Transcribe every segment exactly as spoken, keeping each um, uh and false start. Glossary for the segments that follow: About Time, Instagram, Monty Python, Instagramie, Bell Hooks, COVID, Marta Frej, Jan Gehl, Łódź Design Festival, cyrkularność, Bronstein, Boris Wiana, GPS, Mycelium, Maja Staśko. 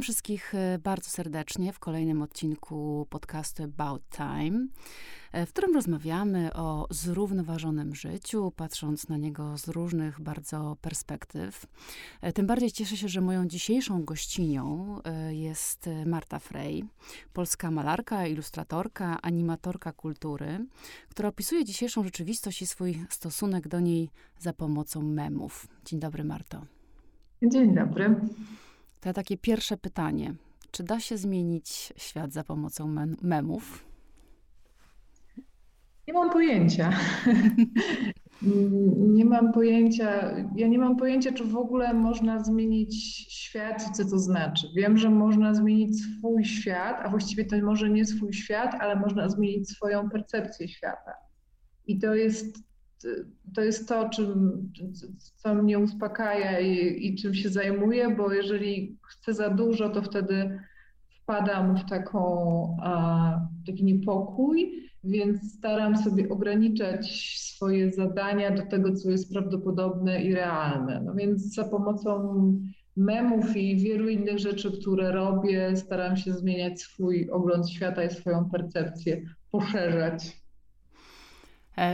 Witam wszystkich bardzo serdecznie w kolejnym odcinku podcastu About Time, w którym rozmawiamy o zrównoważonym życiu, patrząc na niego z różnych bardzo perspektyw. Tym bardziej cieszę się, że moją dzisiejszą gościnią jest Marta Frej, polska malarka, ilustratorka, animatorka kultury, która opisuje dzisiejszą rzeczywistość i swój stosunek do niej za pomocą memów. Dzień dobry, Marto. Dzień dobry. To takie pierwsze pytanie. Czy da się zmienić świat za pomocą mem- memów? Nie mam pojęcia. nie mam pojęcia. Ja nie mam pojęcia, czy w ogóle można zmienić świat i co to znaczy. Wiem, że można zmienić swój świat, a właściwie to może nie swój świat, ale można zmienić swoją percepcję świata. I to jest... To jest to, czym, co mnie uspokaja i, i czym się zajmuję, bo jeżeli chcę za dużo, to wtedy wpadam w taką, a, taki niepokój, więc staram sobie ograniczać swoje zadania do tego, co jest prawdopodobne i realne. No więc za pomocą memów i wielu innych rzeczy, które robię, staram się zmieniać swój ogląd świata i swoją percepcję, poszerzać.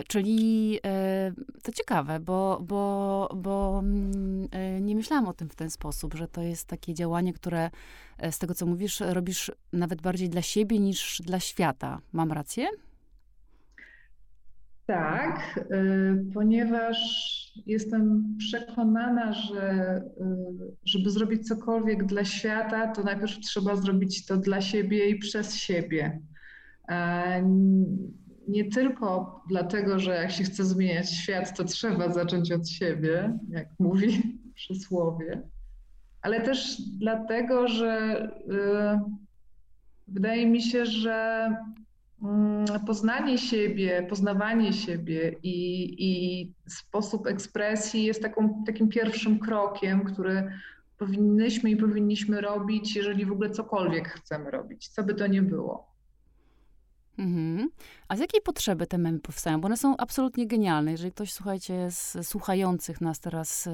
Czyli to ciekawe, bo, bo, bo nie myślałam o tym w ten sposób, że to jest takie działanie, które z tego, co mówisz, robisz nawet bardziej dla siebie niż dla świata. Mam rację? Tak, ponieważ jestem przekonana, że żeby zrobić cokolwiek dla świata, to najpierw trzeba zrobić to dla siebie i przez siebie. Nie tylko dlatego, że jak się chce zmieniać świat, to trzeba zacząć od siebie, jak mówi przysłowie, ale też dlatego, że y, wydaje mi się, że y, poznanie siebie, poznawanie siebie i, i sposób ekspresji jest taką, takim pierwszym krokiem, który powinnyśmy i powinniśmy robić, jeżeli w ogóle cokolwiek chcemy robić, co by to nie było. Mhm. A z jakiej potrzeby te memy powstają? Bo one są absolutnie genialne. Jeżeli ktoś, słuchajcie, z słuchających nas teraz y,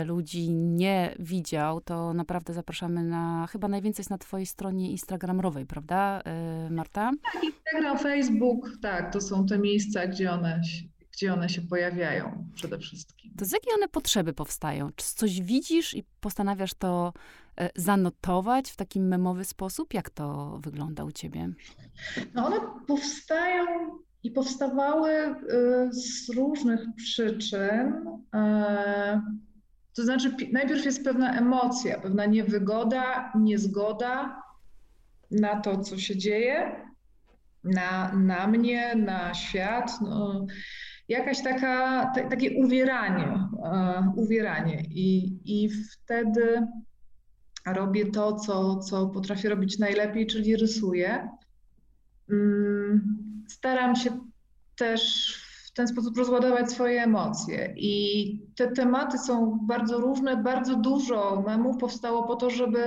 y, ludzi nie widział, to naprawdę zapraszamy na, chyba najwięcej jest na twojej stronie instagramowej, prawda, y, Marta? Tak, Instagram, Facebook, tak, to są te miejsca, gdzie one, gdzie one się pojawiają przede wszystkim. To z jakiej one potrzeby powstają? Czy coś widzisz i postanawiasz to zanotować w taki memowy sposób? Jak to wygląda u ciebie? No one powstają i powstawały z różnych przyczyn. To znaczy najpierw jest pewna emocja, pewna niewygoda, niezgoda na to, co się dzieje, na, na mnie, na świat. No, jakaś taka, t- takie uwieranie, uwieranie. I, i wtedy robię to, co, co potrafię robić najlepiej, czyli rysuję. Staram się też w ten sposób rozładować swoje emocje. I te tematy są bardzo różne, bardzo dużo memów powstało po to, żeby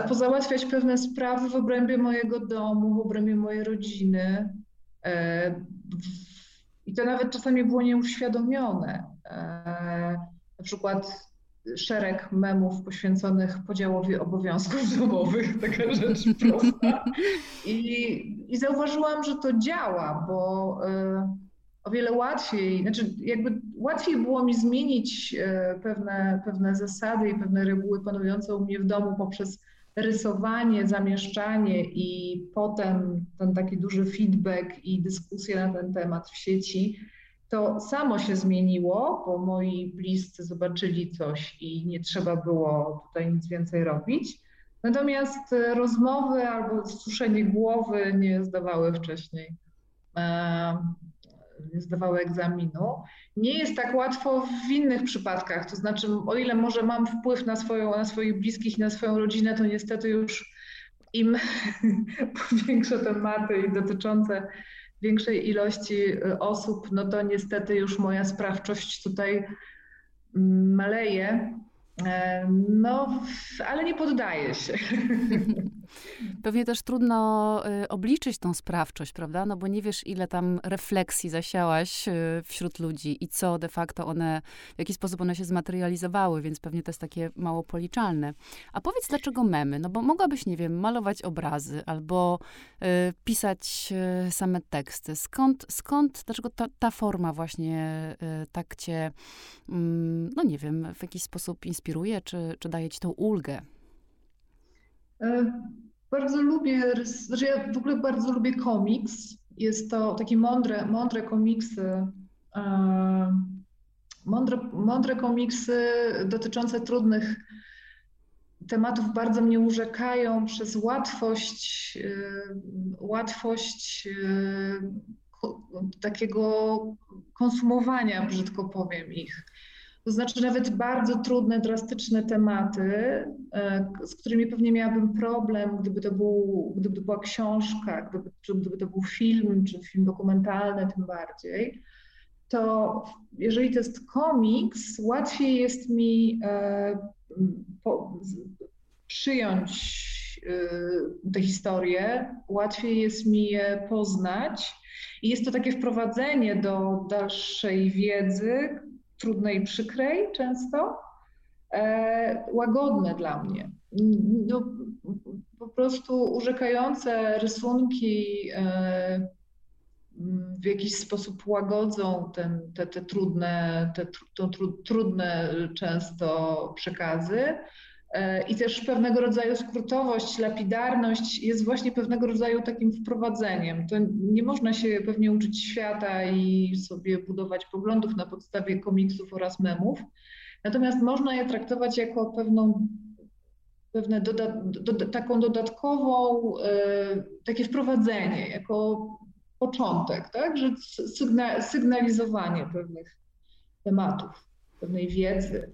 y, pozałatwiać pewne sprawy w obrębie mojego domu, w obrębie mojej rodziny. Y, I to nawet czasami było nieuświadomione. Y, na przykład szereg memów poświęconych podziałowi obowiązków domowych, taka rzecz prosta. I, i zauważyłam, że to działa, bo y, o wiele łatwiej, znaczy jakby łatwiej było mi zmienić y, pewne, pewne zasady i pewne reguły panujące u mnie w domu poprzez rysowanie, zamieszczanie i potem ten taki duży feedback i dyskusje na ten temat w sieci. To samo się zmieniło, bo moi bliscy zobaczyli coś i nie trzeba było tutaj nic więcej robić. Natomiast rozmowy albo suszenie głowy nie zdawały wcześniej, nie zdawały egzaminu. Nie jest tak łatwo w innych przypadkach, to znaczy o ile może mam wpływ na, swoją, na swoich bliskich i na swoją rodzinę, to niestety już im powiększę tematy i dotyczące większej ilości osób, no to niestety już moja sprawczość tutaj maleje, no ale nie poddaję się. Pewnie też trudno y, obliczyć tą sprawczość, prawda? No bo nie wiesz, ile tam refleksji zasiałaś y, wśród ludzi i co de facto one, w jaki sposób one się zmaterializowały, więc pewnie to jest takie mało policzalne. A powiedz, dlaczego memy? No bo mogłabyś, nie wiem, malować obrazy albo y, pisać y, same teksty. Skąd, skąd dlaczego ta, ta forma właśnie y, tak cię, y, no nie wiem, w jakiś sposób inspiruje, czy, czy daje ci tą ulgę? Bardzo lubię, znaczy ja w ogóle bardzo lubię komiks. Jest to takie mądre, mądre komiksy, mądre, mądre komiksy dotyczące trudnych tematów bardzo mnie urzekają przez łatwość, łatwość takiego konsumowania, brzydko powiem ich. To znaczy nawet bardzo trudne, drastyczne tematy, z którymi pewnie miałabym problem, gdyby to, był, gdyby to była książka, gdyby, czy gdyby to był film, czy film dokumentalny tym bardziej, to jeżeli to jest komiks, łatwiej jest mi e, po, przyjąć e, te historie, łatwiej jest mi je poznać i jest to takie wprowadzenie do dalszej wiedzy, trudnej, przykrej często, e, łagodne dla mnie. No, po prostu urzekające rysunki e, w jakiś sposób łagodzą ten, te, te trudne, te tr, to, tr, trudne często przekazy e, i też pewnego rodzaju skrótowość, lapidarność jest właśnie pewnego rodzaju takim wprowadzeniem. To nie można się pewnie uczyć świata i sobie budować poglądów na podstawie komiksów oraz memów, natomiast można je traktować jako pewną pewne doda, do, taką dodatkową, e, takie wprowadzenie, jako początek, tak? Że sygna, sygnalizowanie pewnych tematów, pewnej wiedzy.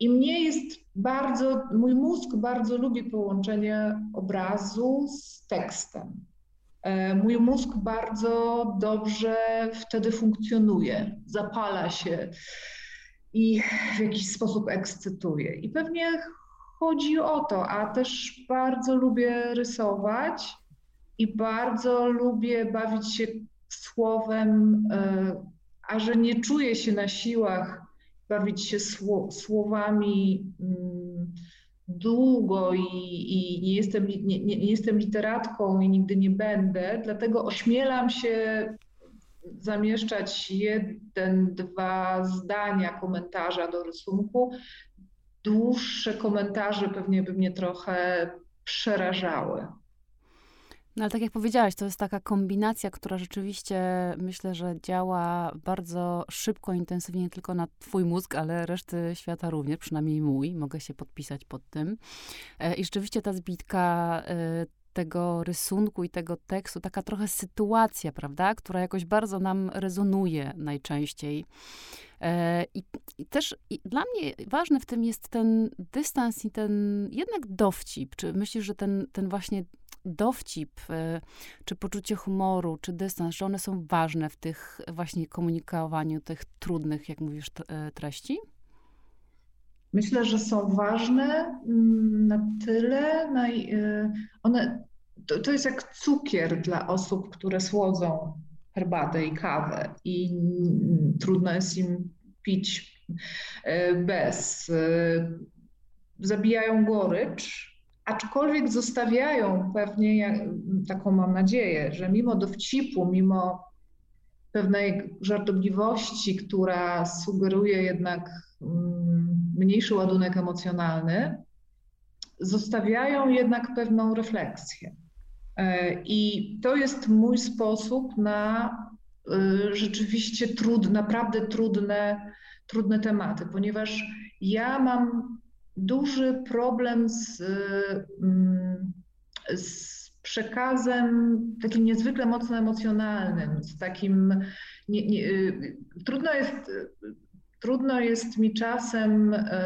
I mnie jest bardzo, mój mózg bardzo lubi połączenie obrazu z tekstem. Mój mózg bardzo dobrze wtedy funkcjonuje, zapala się i w jakiś sposób ekscytuje. I pewnie chodzi o to, a też bardzo lubię rysować. I bardzo lubię bawić się słowem, a że nie czuję się na siłach bawić się słowami długo i, i nie, jestem, nie, nie jestem literatką i nigdy nie będę, dlatego ośmielam się zamieszczać jeden, dwa zdania komentarza do rysunku. Dłuższe komentarze pewnie by mnie trochę przerażały. No ale tak jak powiedziałaś, to jest taka kombinacja, która rzeczywiście myślę, że działa bardzo szybko, intensywnie nie tylko na twój mózg, ale reszty świata również, przynajmniej mój. Mogę się podpisać pod tym. I rzeczywiście ta zbitka tego rysunku i tego tekstu, taka trochę sytuacja, prawda, która jakoś bardzo nam rezonuje najczęściej. I, i też i dla mnie ważny w tym jest ten dystans i ten jednak dowcip. Czy myślisz, że ten, ten właśnie dowcip, czy poczucie humoru, czy dystans, że one są ważne w tych właśnie komunikowaniu tych trudnych, jak mówisz, treści? Myślę, że są ważne na tyle, na, one, to, to jest jak cukier dla osób, które słodzą herbatę i kawę i trudno jest im pić bez. Zabijają gorycz. Aczkolwiek zostawiają pewnie, jak, taką mam nadzieję, że mimo dowcipu, mimo pewnej żartobliwości, która sugeruje jednak mniejszy ładunek emocjonalny, zostawiają jednak pewną refleksję. I to jest mój sposób na rzeczywiście trud, naprawdę trudne, trudne tematy, ponieważ ja mam duży problem z, z przekazem takim niezwykle mocno emocjonalnym, z takim nie, nie, trudno jest, trudno jest mi czasem e,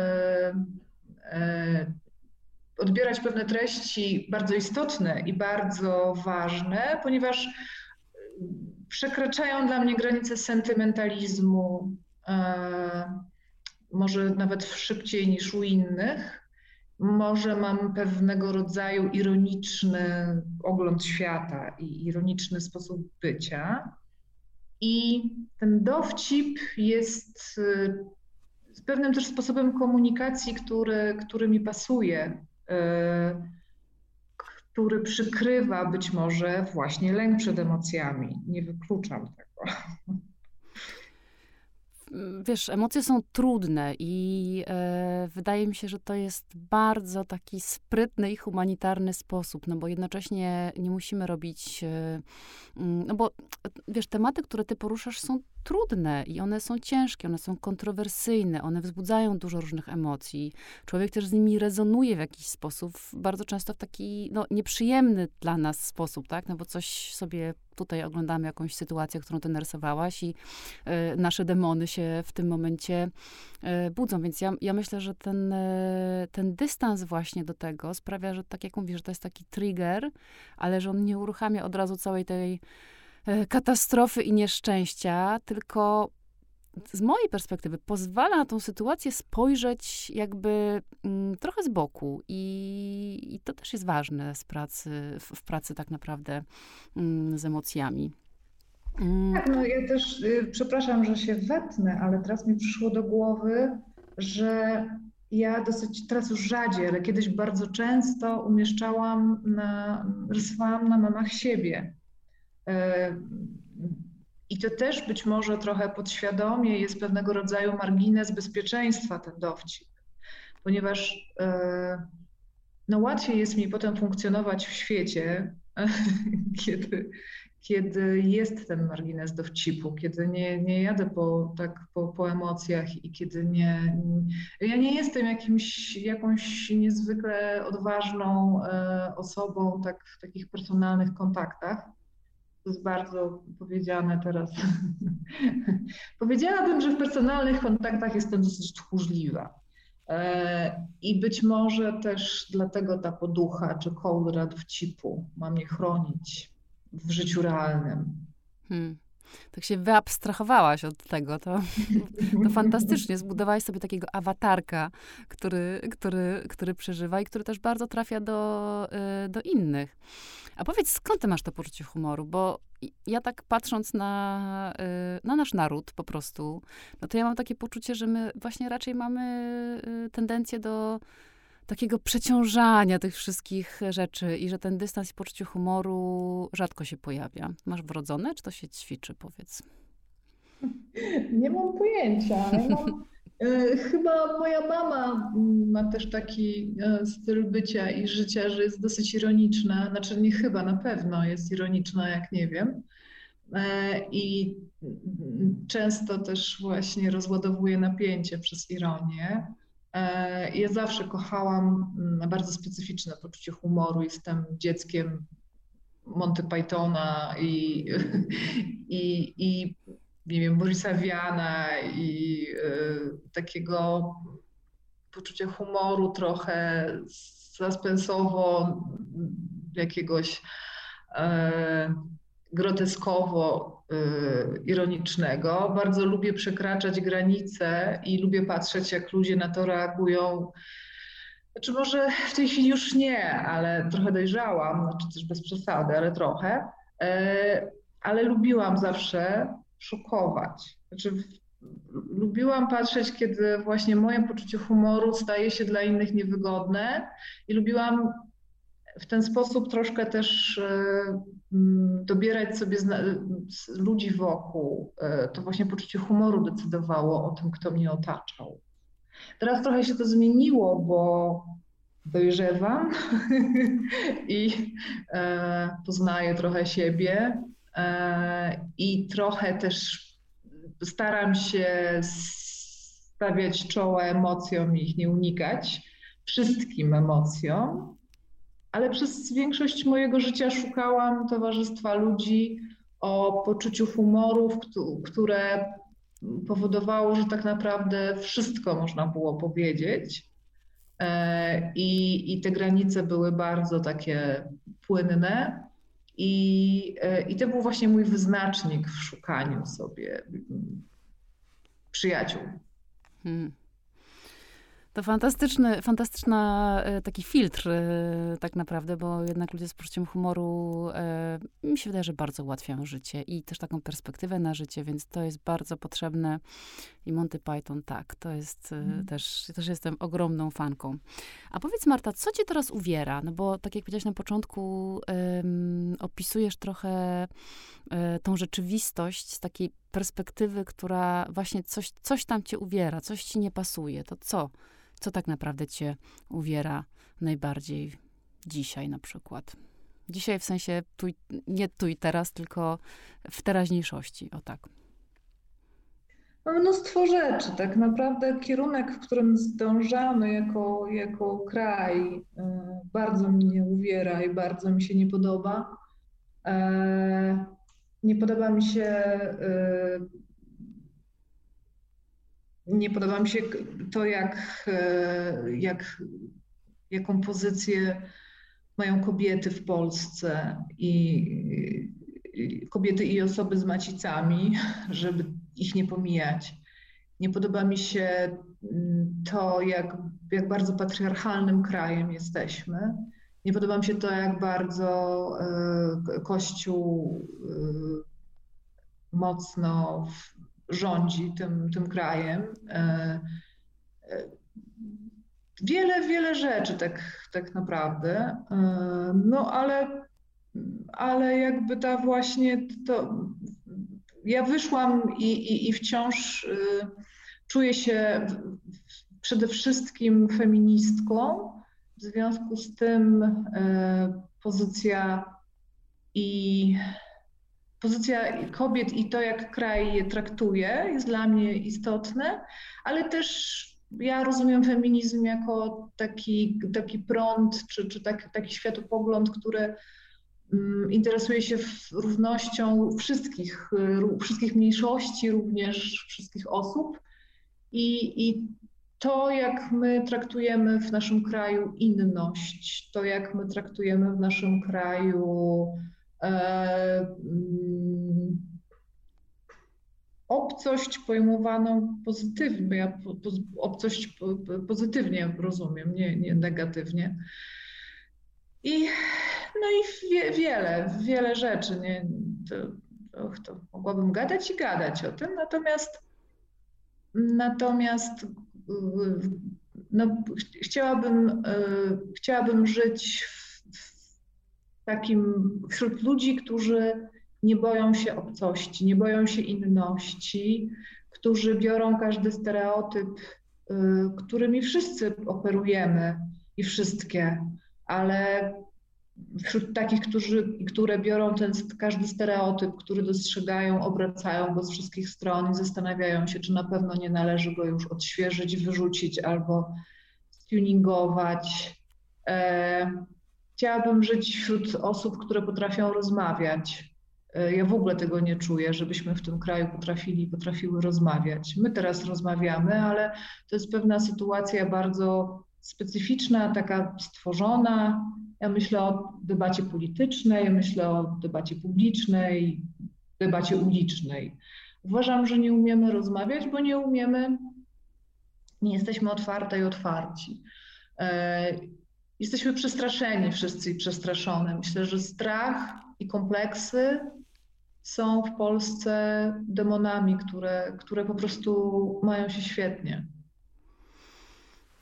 e, odbierać pewne treści bardzo istotne i bardzo ważne, ponieważ przekraczają dla mnie granice sentymentalizmu. E, może nawet szybciej niż u innych może mam pewnego rodzaju ironiczny ogląd świata i ironiczny sposób bycia. I ten dowcip jest pewnym też sposobem komunikacji, który, który mi pasuje, który przykrywa być może właśnie lęk przed emocjami. Nie wykluczam tego. Wiesz, emocje są trudne i e, wydaje mi się, że to jest bardzo taki sprytny i humanitarny sposób, no bo jednocześnie nie musimy robić, e, no bo wiesz, tematy, które ty poruszasz, są trudne i one są ciężkie, one są kontrowersyjne, one wzbudzają dużo różnych emocji. Człowiek też z nimi rezonuje w jakiś sposób, bardzo często w taki no, nieprzyjemny dla nas sposób, tak? No bo coś sobie tutaj oglądamy, jakąś sytuację, którą ty narysowałaś i y, nasze demony się w tym momencie y, budzą. Więc ja, ja myślę, że ten, y, ten dystans właśnie do tego sprawia, że tak jak mówisz, że to jest taki trigger, ale że on nie uruchamia od razu całej tej katastrofy i nieszczęścia, tylko z mojej perspektywy pozwala na tą sytuację spojrzeć jakby mm, trochę z boku. I, i to też jest ważne z pracy, w, w pracy tak naprawdę mm, z emocjami. Mm. Tak, no ja też, y, przepraszam, że się wetnę, ale teraz mi przyszło do głowy, że ja dosyć, teraz już rzadziej, ale kiedyś bardzo często umieszczałam, na, rysowałam na mamach siebie. I to też być może trochę podświadomie jest pewnego rodzaju margines bezpieczeństwa ten dowcip, ponieważ no, łatwiej jest mi potem funkcjonować w świecie, kiedy, kiedy jest ten margines dowcipu, kiedy nie, nie jadę po, tak, po, po emocjach i kiedy nie... Ja nie jestem jakimś, jakąś niezwykle odważną osobą tak, w takich personalnych kontaktach. To jest bardzo powiedziane teraz. Powiedziałabym, że w personalnych kontaktach jestem dosyć tchórzliwa. E, I być może też dlatego ta poducha czy kołdra dowcipu ma mnie chronić w życiu realnym. Hmm. Tak się wyabstrahowałaś od tego, to, to fantastycznie. Zbudowałaś sobie takiego awatarka, który, który, który przeżywa i który też bardzo trafia do, do innych. A powiedz, skąd ty masz to poczucie humoru? Bo ja tak patrząc na, na nasz naród po prostu, no to ja mam takie poczucie, że my właśnie raczej mamy tendencję do takiego przeciążania tych wszystkich rzeczy i że ten dystans i poczucie humoru rzadko się pojawia. Masz wrodzone, czy to się ćwiczy, powiedz? Nie mam pojęcia. Ja mam, y, chyba moja mama ma też taki y, styl bycia i życia, że jest dosyć ironiczna. Znaczy nie chyba, na pewno jest ironiczna, jak nie wiem. Y, I często też właśnie rozładowuje napięcie przez ironię. Ja zawsze kochałam bardzo specyficzne poczucie humoru. Jestem dzieckiem Monty Pythona i, i, i nie wiem, Borisa Wiana i y, takiego poczucia humoru trochę suspensowo, jakiegoś y, groteskowo ironicznego. Bardzo lubię przekraczać granice i lubię patrzeć, jak ludzie na to reagują. Znaczy może w tej chwili już nie, ale trochę dojrzałam, znaczy też bez przesady, ale trochę. Ale lubiłam zawsze szokować. Znaczy lubiłam patrzeć, kiedy właśnie moje poczucie humoru staje się dla innych niewygodne i lubiłam w ten sposób troszkę też dobierać sobie zna- ludzi wokół. To właśnie poczucie humoru decydowało o tym, kto mnie otaczał. Teraz trochę się to zmieniło, bo dojrzewam i e, poznaję trochę siebie e, i trochę też staram się stawiać czoła emocjom i ich nie unikać, wszystkim emocjom. Ale przez większość mojego życia szukałam towarzystwa ludzi o poczuciu humorów, które powodowało, że tak naprawdę wszystko można było powiedzieć. I, i te granice były bardzo takie płynne. I, i to był właśnie mój wyznacznik w szukaniu sobie przyjaciół. Hmm. To fantastyczny, fantastyczna taki filtr tak naprawdę, bo jednak ludzie z poczuciem humoru mi się wydaje, że bardzo ułatwiają życie i też taką perspektywę na życie, więc to jest bardzo potrzebne. I Monty Python, tak, to jest mm. też, też jestem ogromną fanką. A powiedz, Marta, co cię teraz uwiera? No bo tak jak powiedziałaś na początku, ym, opisujesz trochę y, tą rzeczywistość z takiej perspektywy, która właśnie coś, coś tam cię uwiera, coś ci nie pasuje. To co? Co tak naprawdę cię uwiera najbardziej dzisiaj na przykład? Dzisiaj w sensie tu, nie tu i teraz, tylko w teraźniejszości, o tak. Mamy mnóstwo rzeczy. Tak naprawdę kierunek, w którym zdążamy jako, jako kraj, bardzo mnie uwiera i bardzo mi się nie podoba. Nie podoba mi się, nie podoba mi się to, jak, jak, jaką pozycję mają kobiety w Polsce i, i kobiety i osoby z macicami, żeby ich nie pomijać. Nie podoba mi się to, jak, jak bardzo patriarchalnym krajem jesteśmy. Nie podoba mi się to, jak bardzo y, Kościół y, mocno rządzi tym, tym krajem. Y, y, wiele, wiele rzeczy tak, tak naprawdę. Y, no ale, ale jakby ta właśnie to... Ja wyszłam i, i, i wciąż y, czuję się przede wszystkim feministką. W związku z tym y, pozycja i pozycja kobiet i to, jak kraj je traktuje, jest dla mnie istotne, ale też ja rozumiem feminizm jako taki, taki prąd czy, czy taki, taki światopogląd, który interesuje się równością wszystkich, wszystkich mniejszości, również wszystkich osób i, i to, jak my traktujemy w naszym kraju inność, to jak my traktujemy w naszym kraju e, obcość pojmowaną pozytywnie, ja po, po, obcość pozytywnie rozumiem, nie, nie negatywnie. I, no i wie, wiele, wiele rzeczy. Nie, to, och, to mogłabym gadać i gadać o tym, natomiast natomiast no, chciałabym, chciałabym żyć w, w takim, wśród ludzi, którzy nie boją się obcości, nie boją się inności, którzy biorą każdy stereotyp, którymi wszyscy operujemy i wszystkie. Ale wśród takich, którzy, które biorą ten każdy stereotyp, który dostrzegają, obracają go z wszystkich stron i zastanawiają się, czy na pewno nie należy go już odświeżyć, wyrzucić albo stuningować. E, chciałabym żyć wśród osób, które potrafią rozmawiać. E, ja w ogóle tego nie czuję, żebyśmy w tym kraju potrafili, potrafiły rozmawiać. My teraz rozmawiamy, ale to jest pewna sytuacja bardzo specyficzna, taka stworzona. Ja myślę o debacie politycznej, myślę o debacie publicznej, debacie ulicznej. Uważam, że nie umiemy rozmawiać, bo nie umiemy, nie jesteśmy otwarte i otwarci. Jesteśmy przestraszeni wszyscy i przestraszone. Myślę, że strach i kompleksy są w Polsce demonami, które, które po prostu mają się świetnie.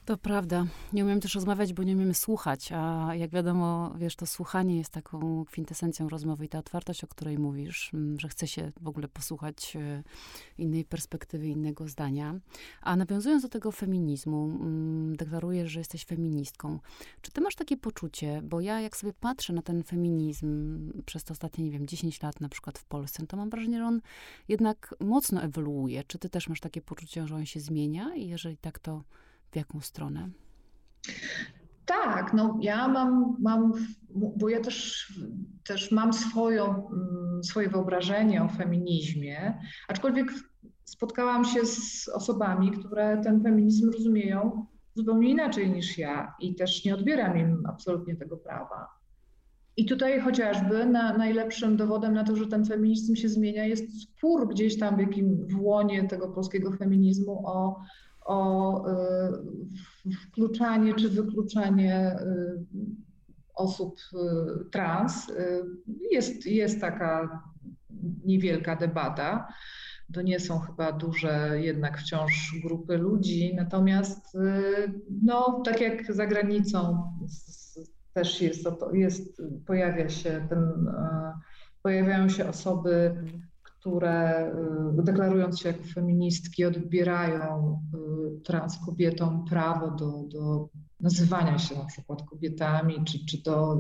To prawda. Nie umiemy też rozmawiać, bo nie umiemy słuchać, a jak wiadomo, wiesz, to słuchanie jest taką kwintesencją rozmowy i ta otwartość, o której mówisz, że chce się w ogóle posłuchać innej perspektywy, innego zdania. A nawiązując do tego feminizmu, deklarujesz, że jesteś feministką. Czy ty masz takie poczucie, bo ja jak sobie patrzę na ten feminizm przez te ostatnie, nie wiem, dziesięć lat na przykład w Polsce, to mam wrażenie, że on jednak mocno ewoluuje. Czy ty też masz takie poczucie, że on się zmienia i jeżeli tak, to w jaką stronę? Tak, no ja mam, mam bo ja też, też mam swoją, swoje wyobrażenie o feminizmie, aczkolwiek spotkałam się z osobami, które ten feminizm rozumieją zupełnie inaczej niż ja i też nie odbieram im absolutnie tego prawa. I tutaj chociażby na, najlepszym dowodem na to, że ten feminizm się zmienia, jest spór gdzieś tam w jakim w łonie tego polskiego feminizmu o o wkluczanie czy wykluczanie osób trans. Jest, jest taka niewielka debata. To nie są chyba duże jednak wciąż grupy ludzi, natomiast no, tak jak za granicą też jest, jest pojawia się ten, pojawiają się osoby, które deklarując się jako feministki odbierają trans kobietom prawo do, do nazywania się na przykład kobietami, czy, czy do,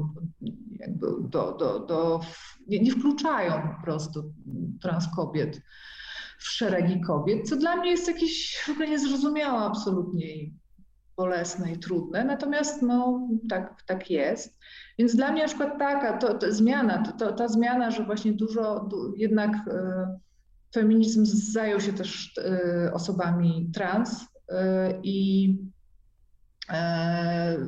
jakby do, do, do nie, nie wkluczają po prostu trans kobiet w szeregi kobiet, co dla mnie jest jakieś w ogóle niezrozumiałe absolutnie i bolesne i trudne, natomiast no, tak, tak jest. Więc dla mnie na przykład taka to, to zmiana, to, to, ta zmiana, że właśnie dużo du, jednak y, feminizm zajął się też y, osobami trans i y, y,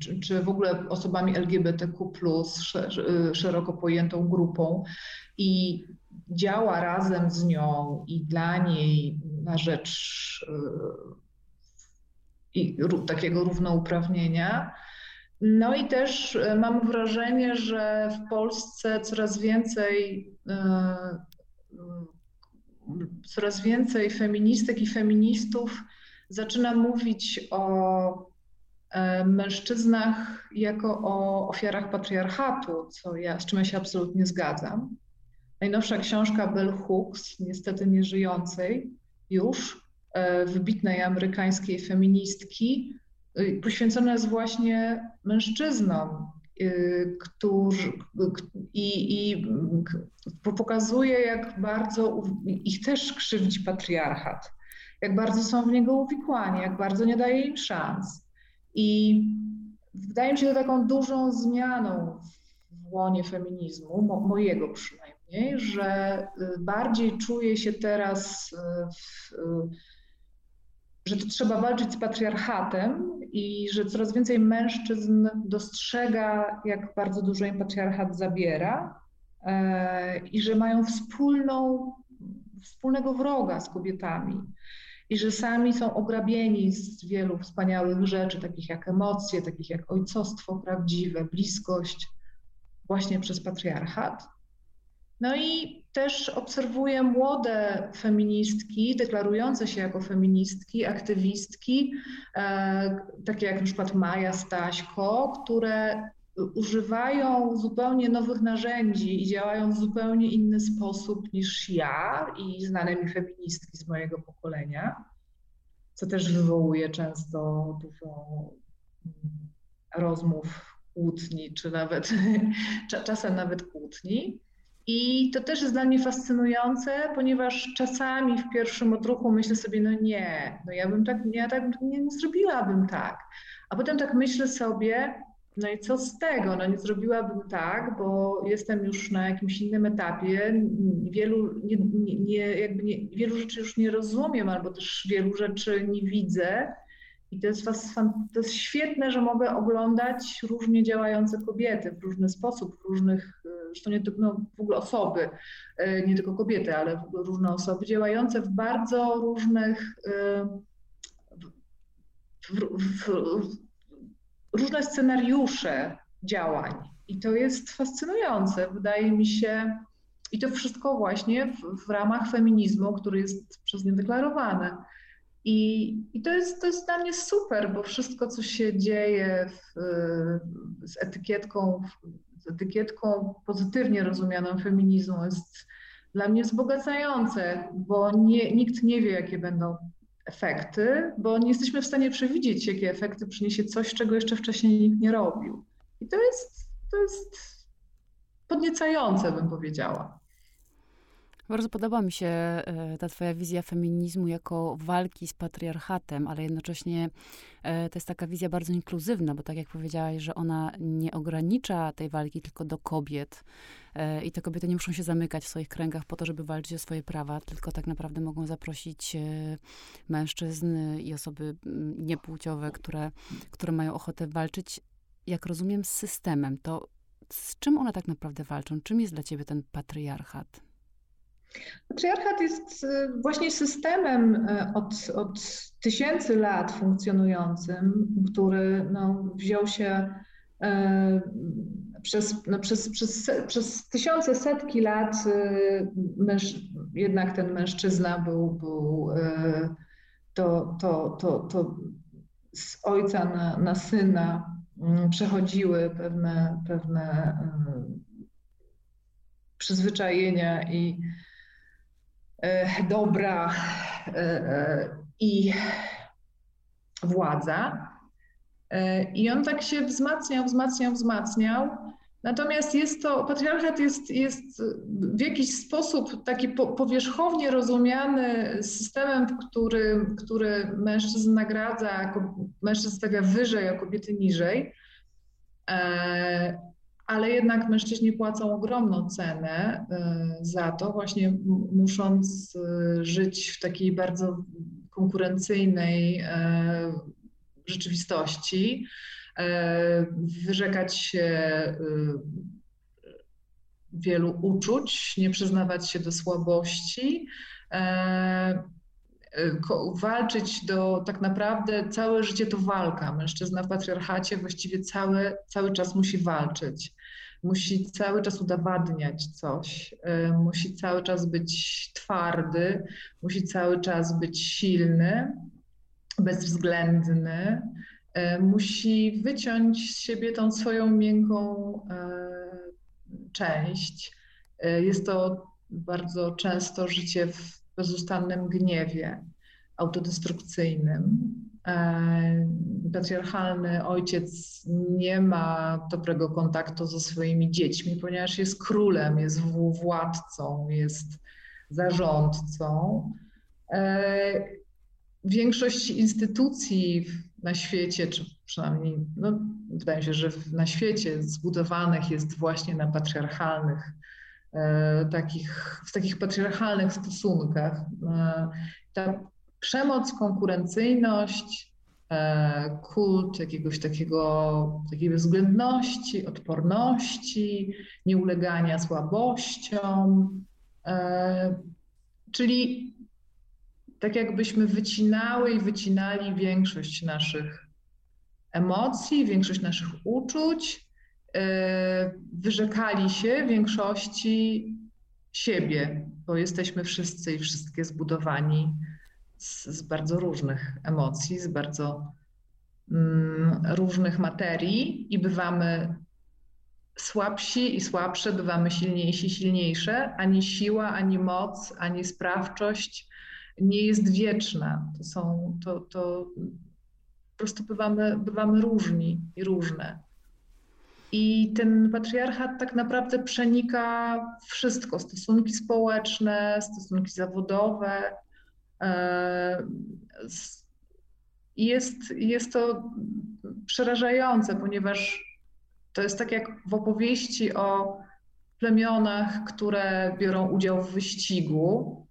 Czy, czy w ogóle osobami L G B T Q plus, szeroko pojętą grupą i działa razem z nią i dla niej na rzecz i, takiego równouprawnienia. No i też mam wrażenie, że w Polsce coraz więcej coraz więcej feministek i feministów zaczyna mówić o mężczyznach jako o ofiarach patriarchatu, co ja, z czym ja się absolutnie zgadzam. Najnowsza książka Bell Hooks, niestety nieżyjącej już, wybitnej amerykańskiej feministki, poświęcona jest właśnie mężczyznom, którzy i, i pokazuje, jak bardzo ich też krzywdzi patriarchat, jak bardzo są w niego uwikłani, jak bardzo nie daje im szans. I wydaje mi się to taką dużą zmianą w łonie feminizmu, mo, mojego przynajmniej, że bardziej czuję się teraz, w, że to trzeba walczyć z patriarchatem i że coraz więcej mężczyzn dostrzega, jak bardzo dużo im patriarchat zabiera i że mają wspólną, wspólnego wroga z kobietami. I że sami są ograbieni z wielu wspaniałych rzeczy, takich jak emocje, takich jak ojcostwo prawdziwe, bliskość, właśnie przez patriarchat. No i też obserwuję młode feministki, deklarujące się jako feministki, aktywistki, e, takie jak na przykład Maja Staśko, które używają zupełnie nowych narzędzi i działają w zupełnie inny sposób niż ja i znane mi feministki z mojego pokolenia, co też wywołuje często dużo rozmów, kłótni, czy nawet czasem nawet kłótni. I to też jest dla mnie fascynujące, ponieważ czasami w pierwszym odruchu myślę sobie, no nie, no ja bym tak, ja tak nie, nie zrobiłabym tak. A potem tak myślę sobie, no i co z tego? No nie zrobiłabym tak, bo jestem już na jakimś innym etapie, wielu, nie, nie, jakby nie, wielu rzeczy już nie rozumiem albo też wielu rzeczy nie widzę i to jest, to jest świetne, że mogę oglądać różnie działające kobiety w różny sposób, w różnych, zresztą nie tylko no, w ogóle osoby, nie tylko kobiety, ale w ogóle różne osoby działające w bardzo różnych w, w, w, różne scenariusze działań i to jest fascynujące, wydaje mi się, i to wszystko właśnie w, w ramach feminizmu, który jest przez nie deklarowany. I, i to, jest, to jest dla mnie super, bo wszystko, co się dzieje w, z, etykietką, z etykietką pozytywnie rozumianą feminizmu jest dla mnie wzbogacające, bo nie, nikt nie wie, jakie będą efekty, bo nie jesteśmy w stanie przewidzieć, jakie efekty przyniesie coś, czego jeszcze wcześniej nikt nie robił. I to jest, to jest podniecające, bym powiedziała. Bardzo podoba mi się ta twoja wizja feminizmu jako walki z patriarchatem, ale jednocześnie to jest taka wizja bardzo inkluzywna, bo tak jak powiedziałaś, że ona nie ogranicza tej walki tylko do kobiet i te kobiety nie muszą się zamykać w swoich kręgach po to, żeby walczyć o swoje prawa, tylko tak naprawdę mogą zaprosić mężczyzn i osoby niepłciowe, które, które mają ochotę walczyć, jak rozumiem, z systemem. To z czym one tak naprawdę walczą? Czym jest dla ciebie ten patriarchat? Patriarchat jest właśnie systemem od, od tysięcy lat funkcjonującym, który no, wziął się przez, no, przez, przez, przez tysiące, setki lat. Męż, jednak ten mężczyzna był, był to, to, to, to z ojca na, na syna przechodziły pewne, pewne przyzwyczajenia i dobra i władza. I on tak się wzmacniał, wzmacniał, wzmacniał. Natomiast jest to, patriarchat jest, jest w jakiś sposób taki po, powierzchownie rozumiany systemem, który, który mężczyzn nagradza, mężczyzn stawia wyżej, a kobiety niżej. Ale jednak mężczyźni płacą ogromną cenę za to, właśnie musząc żyć w takiej bardzo konkurencyjnej rzeczywistości, wyrzekać się wielu uczuć, nie przyznawać się do słabości, walczyć do, tak naprawdę całe życie to walka. Mężczyzna w patriarchacie właściwie cały, cały czas musi walczyć, musi cały czas udowadniać coś, musi cały czas być twardy, musi cały czas być silny, bezwzględny, musi wyciąć z siebie tą swoją miękką część. Jest to bardzo często życie w bezustannym gniewie autodestrukcyjnym. Patriarchalny ojciec nie ma dobrego kontaktu ze swoimi dziećmi, ponieważ jest królem, jest władcą, jest zarządcą. Większość instytucji na świecie, czy przynajmniej no, wydaje mi się, że na świecie zbudowanych jest właśnie na patriarchalnych Takich, w takich patriarchalnych stosunkach. Ta przemoc, konkurencyjność, kult jakiegoś takiego, takiej bezwzględności, odporności, nieulegania słabościom, czyli tak jakbyśmy wycinały i wycinali większość naszych emocji, większość naszych uczuć, wyrzekali się większości siebie, bo jesteśmy wszyscy i wszystkie zbudowani z, z bardzo różnych emocji, z bardzo mm, różnych materii i bywamy słabsi i słabsze, bywamy silniejsi i silniejsze. Ani siła, ani moc, ani sprawczość nie jest wieczna. To są, to, to po prostu bywamy, bywamy różni i różne. I ten patriarchat tak naprawdę przenika wszystko, stosunki społeczne, stosunki zawodowe. Jest, jest to przerażające, ponieważ to jest tak jak w opowieści o plemionach, które biorą udział w wyścigu,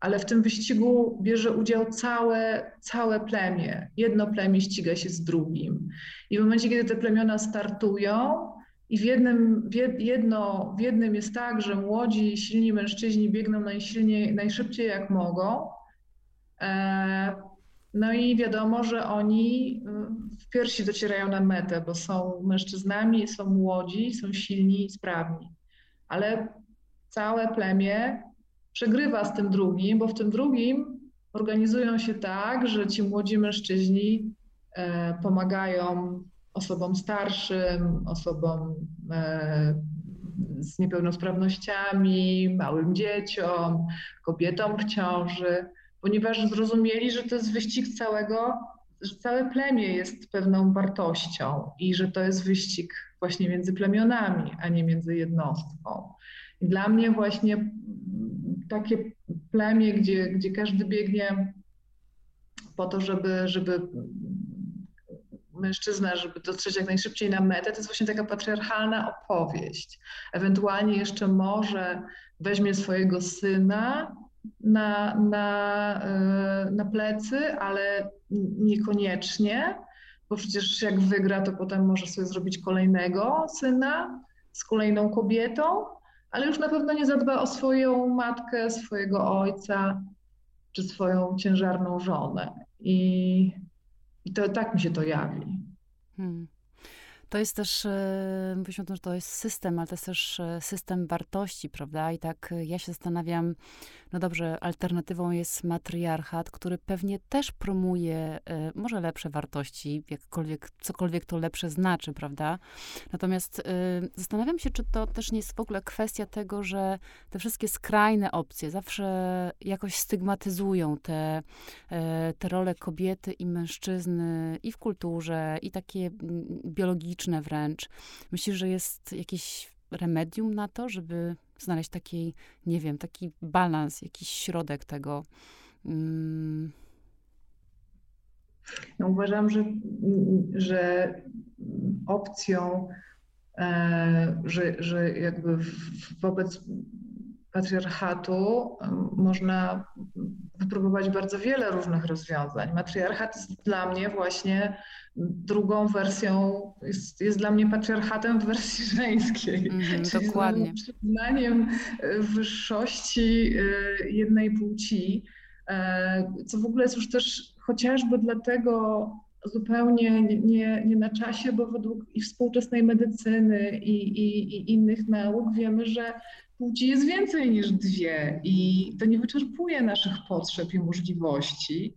ale w tym wyścigu bierze udział całe, całe plemię. Jedno plemię ściga się z drugim. I w momencie, kiedy te plemiona startują i w jednym, jedno, w jednym jest tak, że młodzi, silni mężczyźni biegną najsilniej, najszybciej jak mogą, no i wiadomo, że oni w piersi docierają na metę, bo są mężczyznami, są młodzi, są silni i sprawni. Ale całe plemię przegrywa z tym drugim, bo w tym drugim organizują się tak, że ci młodzi mężczyźni pomagają osobom starszym, osobom z niepełnosprawnościami, małym dzieciom, kobietom w ciąży, ponieważ zrozumieli, że to jest wyścig całego, że całe plemię jest pewną wartością i że to jest wyścig właśnie między plemionami, a nie między jednostką. I dla mnie właśnie takie plemię, gdzie, gdzie każdy biegnie po to, żeby, żeby mężczyzna, żeby dotrzeć jak najszybciej na metę, to jest właśnie taka patriarchalna opowieść. Ewentualnie jeszcze może weźmie swojego syna na, na, na plecy, ale niekoniecznie, bo przecież jak wygra, to potem może sobie zrobić kolejnego syna z kolejną kobietą, ale już na pewno nie zadba o swoją matkę, swojego ojca czy swoją ciężarną żonę. I, i to, tak mi się to jawi. Hmm. To jest też, mówiliśmy o tym, że to jest system, ale to jest też system wartości, prawda? I tak ja się zastanawiam, no dobrze, alternatywą jest matriarchat, który pewnie też promuje może lepsze wartości, jakkolwiek, cokolwiek to lepsze znaczy, prawda? Natomiast zastanawiam się, czy to też nie jest w ogóle kwestia tego, że te wszystkie skrajne opcje zawsze jakoś stygmatyzują te, te role kobiety i mężczyzny i w kulturze, i takie biologiczne, wręcz. Myślisz, że jest jakieś remedium na to, żeby znaleźć taki, nie wiem, taki balans, jakiś środek tego? Mm. Ja uważam, że, że opcją, e, że, że jakby wobec patriarchatu można wypróbować bardzo wiele różnych rozwiązań. Matriarchat jest dla mnie właśnie drugą wersją, jest, jest dla mnie patriarchatem w wersji żeńskiej. Mm, czyli dokładnie. Przyznaniem wyższości jednej płci, co w ogóle jest już też chociażby dlatego zupełnie nie, nie na czasie, bo według i współczesnej medycyny i, i, i innych nauk wiemy, że płci jest więcej niż dwie i to nie wyczerpuje naszych potrzeb i możliwości.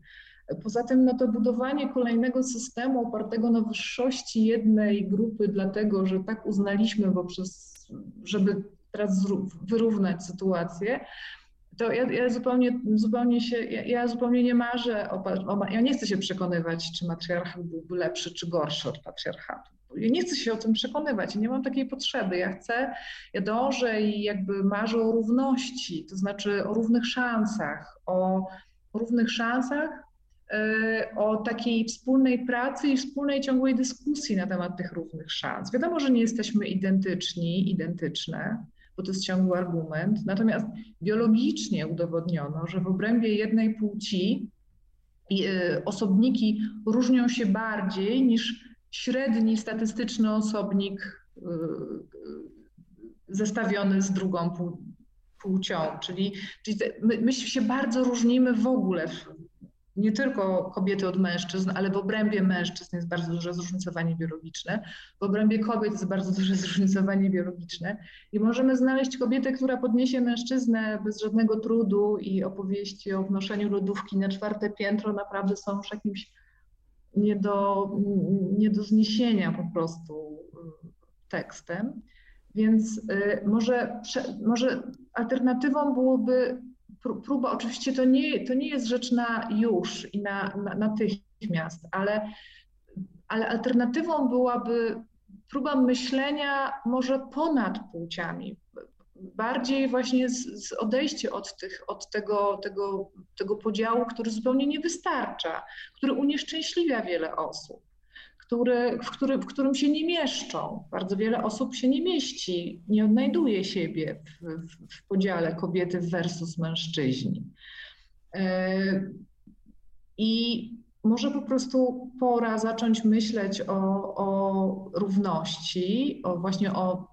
Poza tym no to budowanie kolejnego systemu opartego na wyższości jednej grupy, dlatego że tak uznaliśmy, poprzez, żeby teraz wyrównać sytuację, to ja, ja zupełnie, zupełnie się, ja, ja zupełnie nie marzę, o, o, ja nie chcę się przekonywać, czy matriarchat byłby lepszy, czy gorszy od patriarchatu. Ja nie chcę się o tym przekonywać, nie mam takiej potrzeby. Ja chcę, ja dążę i jakby marzę o równości, to znaczy o równych szansach, o równych szansach, o takiej wspólnej pracy i wspólnej ciągłej dyskusji na temat tych równych szans. Wiadomo, że nie jesteśmy identyczni, identyczne, bo to jest ciągły argument, natomiast biologicznie udowodniono, że w obrębie jednej płci osobniki różnią się bardziej niż średni statystyczny osobnik zestawiony z drugą płcią. Czyli, czyli my, my się bardzo różnimy w ogóle. Nie tylko kobiety od mężczyzn, ale w obrębie mężczyzn jest bardzo duże zróżnicowanie biologiczne, w obrębie kobiet jest bardzo duże zróżnicowanie biologiczne i możemy znaleźć kobietę, która podniesie mężczyznę bez żadnego trudu i opowieści o wnoszeniu lodówki na czwarte piętro naprawdę są już jakimś nie do, nie do zniesienia po prostu tekstem. Więc może, może alternatywą byłoby próba, oczywiście to nie, to nie jest rzecz na już i na, na, natychmiast, ale, ale alternatywą byłaby próba myślenia może ponad płciami, bardziej właśnie z, z odejście od, tych, od tego, tego, tego podziału, który zupełnie nie wystarcza, który unieszczęśliwia wiele osób, który, w, który, w którym się nie mieszczą. Bardzo wiele osób się nie mieści, nie odnajduje siebie w, w, w podziale kobiety versus mężczyźni. Yy, I może po prostu pora zacząć myśleć o, o równości, o właśnie o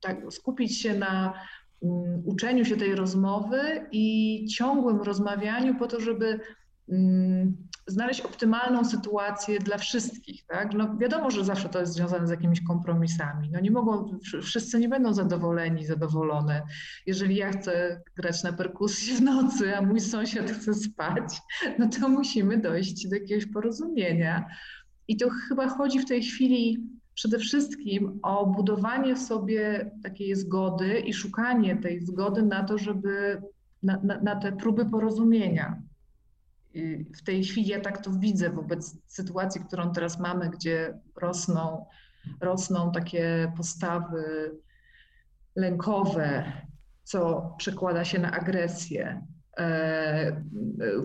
tak, skupić się na um, uczeniu się tej rozmowy i ciągłym rozmawianiu po to, żeby um, znaleźć optymalną sytuację dla wszystkich, tak? No wiadomo, że zawsze to jest związane z jakimiś kompromisami. No nie mogą, wszyscy nie będą zadowoleni, zadowolone. Jeżeli ja chcę grać na perkusji w nocy, a mój sąsiad chce spać, no to musimy dojść do jakiegoś porozumienia. I to chyba chodzi w tej chwili przede wszystkim o budowanie sobie takiej zgody i szukanie tej zgody na to, żeby na, na, na te próby porozumienia. W tej chwili ja tak to widzę wobec sytuacji, którą teraz mamy, gdzie rosną, rosną takie postawy lękowe, co przekłada się na agresję, e,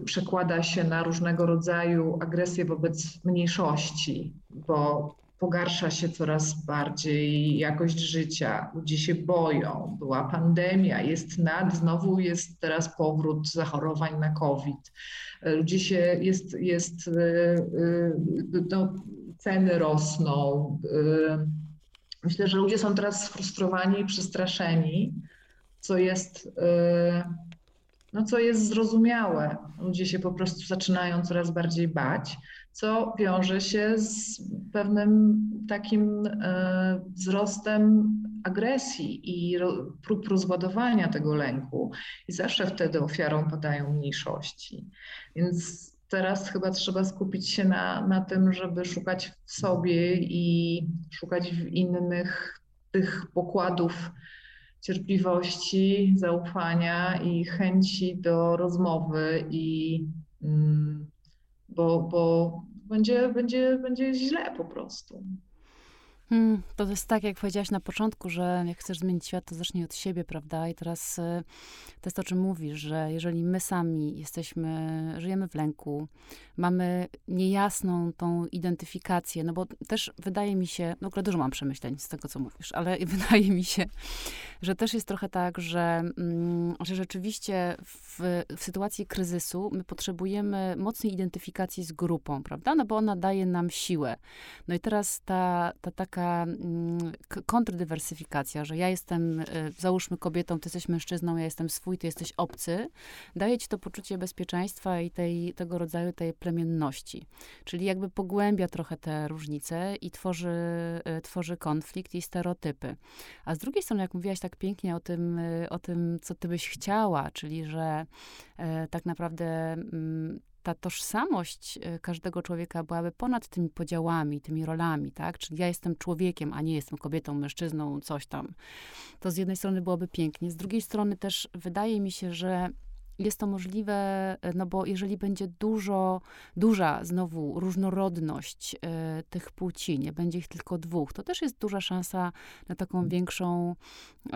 przekłada się na różnego rodzaju agresję wobec mniejszości, bo pogarsza się coraz bardziej jakość życia, ludzie się boją, była pandemia, jest nad, znowu jest teraz powrót zachorowań na COVID. Ludzie się, jest, jest no, ceny rosną, Myślę, że ludzie są teraz sfrustrowani i przestraszeni, co jest, no, co jest zrozumiałe. Ludzie się po prostu zaczynają coraz bardziej bać, co wiąże się z pewnym takim wzrostem agresji i prób rozładowania tego lęku. I zawsze wtedy ofiarą padają mniejszości. Więc teraz chyba trzeba skupić się na, na tym, żeby szukać w sobie i szukać w innych tych pokładów cierpliwości, zaufania i chęci do rozmowy, i, bo, bo będzie, będzie, będzie źle po prostu. Hmm, to jest tak, jak powiedziałaś na początku, że jak chcesz zmienić świat, to zacznij od siebie, prawda? I teraz y, to jest to, o czym mówisz, że jeżeli my sami jesteśmy, żyjemy w lęku, mamy niejasną tą identyfikację, no bo też wydaje mi się, no w ogóle dużo mam przemyśleń z tego, co mówisz, ale wydaje mi się, że też jest trochę tak, że, mm, że rzeczywiście w, w sytuacji kryzysu my potrzebujemy mocnej identyfikacji z grupą, prawda? No bo ona daje nam siłę. No i teraz ta, ta taka Taka kontrdywersyfikacja, że ja jestem, załóżmy, kobietą, ty jesteś mężczyzną, ja jestem swój, ty jesteś obcy, daje ci to poczucie bezpieczeństwa i tej, tego rodzaju tej plemienności. Czyli jakby pogłębia trochę te różnice i tworzy, tworzy konflikt i stereotypy. A z drugiej strony, jak mówiłaś tak pięknie o tym, o tym, co ty byś chciała, czyli że e, tak naprawdę... Mm, ta tożsamość każdego człowieka byłaby ponad tymi podziałami, tymi rolami, tak? Czyli ja jestem człowiekiem, a nie jestem kobietą, mężczyzną, coś tam. To z jednej strony byłoby pięknie, z drugiej strony też wydaje mi się, że jest to możliwe, no bo jeżeli będzie dużo, duża znowu różnorodność y, tych płci, nie będzie ich tylko dwóch, to też jest duża szansa na taką większą y,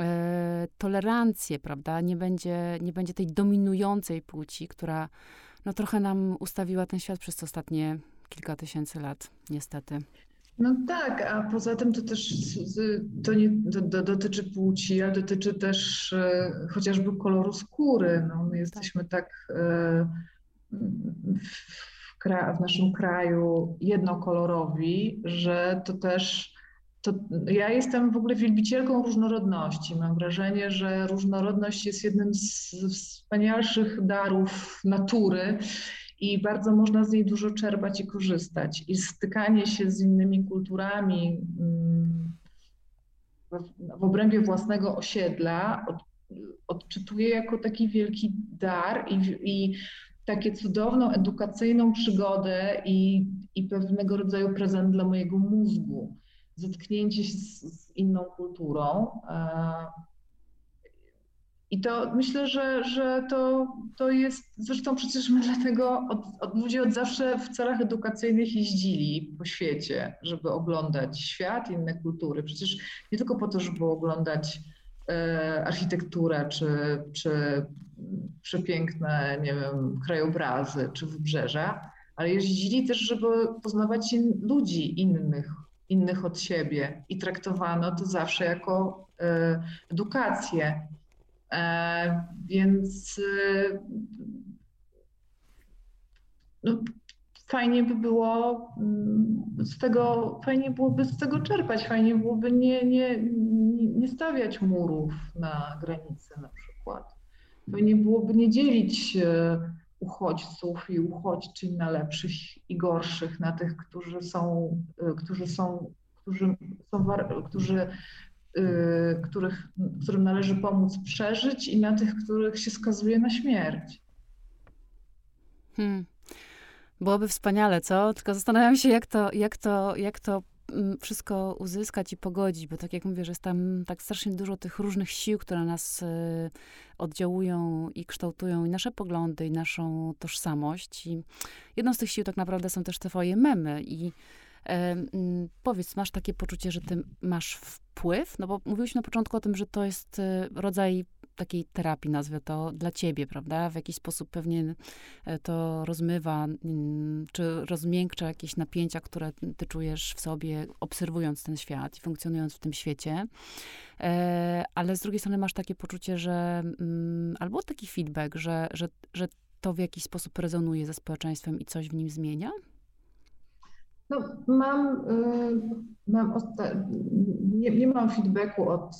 tolerancję, prawda? Nie będzie, nie będzie tej dominującej płci, która no trochę nam ustawiła ten świat przez ostatnie kilka tysięcy lat, niestety. No tak, a poza tym to też, to nie do, do, dotyczy płci, ale dotyczy też e, chociażby koloru skóry. No, my jesteśmy tak e, w, kra- w naszym kraju jednokolorowi, że to też, to ja jestem w ogóle wielbicielką różnorodności. Mam wrażenie, że różnorodność jest jednym z wspanialszych darów natury i bardzo można z niej dużo czerpać i korzystać. I stykanie się z innymi kulturami w obrębie własnego osiedla odczytuję jako taki wielki dar i, i takie cudowną edukacyjną przygodę i, i pewnego rodzaju prezent dla mojego mózgu. Zetknięcie się z, z inną kulturą. I to myślę, że, że to, to jest, zresztą przecież my dlatego od, od ludzi od zawsze w celach edukacyjnych jeździli po świecie, żeby oglądać świat, inne kultury. Przecież nie tylko po to, żeby oglądać e, architekturę, czy, czy przepiękne, nie wiem, krajobrazy, czy wybrzeża, ale jeździli też, żeby poznawać in, ludzi innych, innych od siebie, i traktowano to zawsze jako e, edukację. E, więc e, no, fajnie by było z tego, fajnie byłoby z tego czerpać, fajnie byłoby nie, nie, nie stawiać murów na granicy na przykład. Fajnie byłoby nie dzielić e, uchodźców i uchodźczyń na lepszych i gorszych, na tych, którzy są, którzy są, którzy są, którzy, yy, których, którym należy pomóc przeżyć, i na tych, których się skazuje na śmierć. Hmm. Byłoby wspaniale, co? Tylko zastanawiam się, jak to, jak to, jak to wszystko uzyskać i pogodzić, bo tak jak mówię, że jest tam tak strasznie dużo tych różnych sił, które nas y, oddziałują i kształtują i nasze poglądy, i naszą tożsamość. I jedną z tych sił tak naprawdę są też te twoje memy. I y, y, powiedz, masz takie poczucie, że ty masz wpływ? No bo mówiłyśmy na początku o tym, że to jest y, rodzaj takiej terapii, nazwę to, dla ciebie, prawda? W jakiś sposób pewnie to rozmywa, czy rozmiękcza jakieś napięcia, które ty czujesz w sobie, obserwując ten świat i funkcjonując w tym świecie. Ale z drugiej strony masz takie poczucie, że, albo taki feedback, że, że, że to w jakiś sposób rezonuje ze społeczeństwem i coś w nim zmienia? No, mam, mam nie, nie mam feedbacku od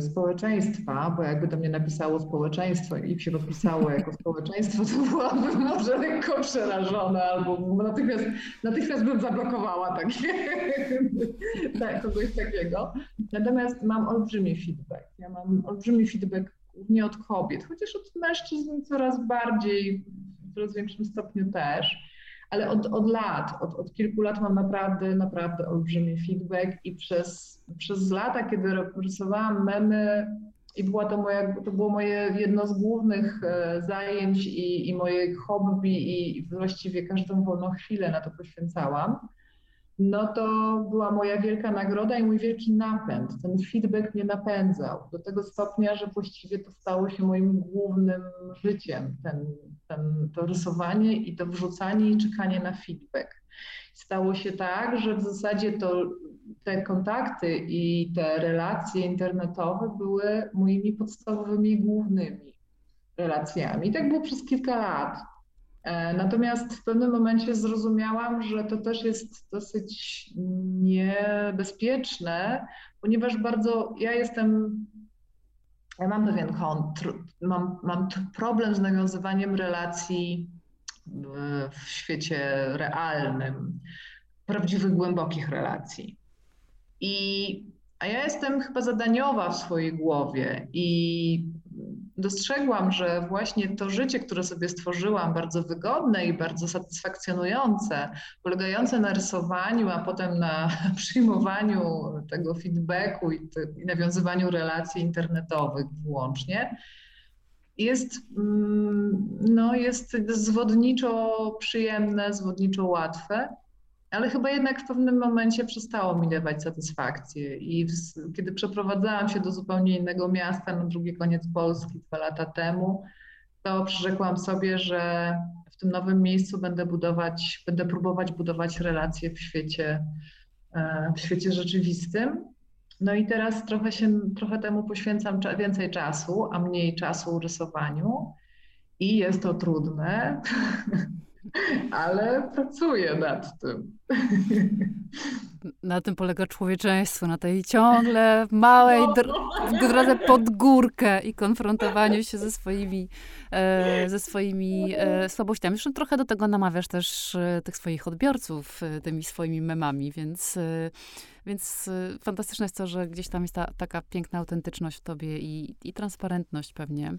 społeczeństwa, bo jakby do mnie napisało społeczeństwo i się podpisało jako społeczeństwo, to byłabym może lekko przerażona albo natychmiast, natychmiast bym zablokowała takie, tak, kogoś takiego. Natomiast mam olbrzymi feedback. Ja mam olbrzymi feedback nie od kobiet, chociaż od mężczyzn coraz bardziej, w coraz większym stopniu też. Ale od, od lat, od, od kilku lat mam naprawdę, naprawdę olbrzymi feedback i przez, przez lata, kiedy rysowałam memy i była to, moja, to było moje jedno z głównych zajęć i, i moje hobby i właściwie każdą wolną chwilę na to poświęcałam, no to była moja wielka nagroda i mój wielki napęd. Ten feedback mnie napędzał do tego stopnia, że właściwie to stało się moim głównym życiem, ten, ten, to rysowanie i to wrzucanie i czekanie na feedback. Stało się tak, że w zasadzie to te kontakty i te relacje internetowe były moimi podstawowymi, głównymi relacjami. I tak było przez kilka lat. Natomiast w pewnym momencie zrozumiałam, że to też jest dosyć niebezpieczne, ponieważ bardzo ja jestem, ja mam pewien kontr, mam, mam problem z nawiązywaniem relacji w świecie realnym, prawdziwych, głębokich relacji. I, a ja jestem chyba zadaniowa w swojej głowie i dostrzegłam, że właśnie to życie, które sobie stworzyłam, bardzo wygodne i bardzo satysfakcjonujące, polegające na rysowaniu, a potem na przyjmowaniu tego feedbacku i, te, i nawiązywaniu relacji internetowych wyłącznie, jest, no, jest zwodniczo przyjemne, zwodniczo łatwe, ale chyba jednak w pewnym momencie przestało mi dawać satysfakcję i w, kiedy przeprowadzałam się do zupełnie innego miasta, na drugi koniec Polski dwa lata temu, to przyrzekłam sobie, że w tym nowym miejscu będę budować, będę próbować budować relacje w świecie, w świecie rzeczywistym. No i teraz trochę się, trochę temu poświęcam więcej czasu, a mniej czasu rysowaniu i jest to trudne. Ale pracuję nad tym. Na tym polega człowieczeństwo, na tej ciągle małej dr- drodze pod górkę i konfrontowaniu się ze swoimi, e, ze swoimi e, słabościami. Zresztą trochę do tego namawiasz też e, tych swoich odbiorców e, tymi swoimi memami, więc, e, więc e, fantastyczne jest to, że gdzieś tam jest ta, taka piękna autentyczność w tobie i, i transparentność pewnie.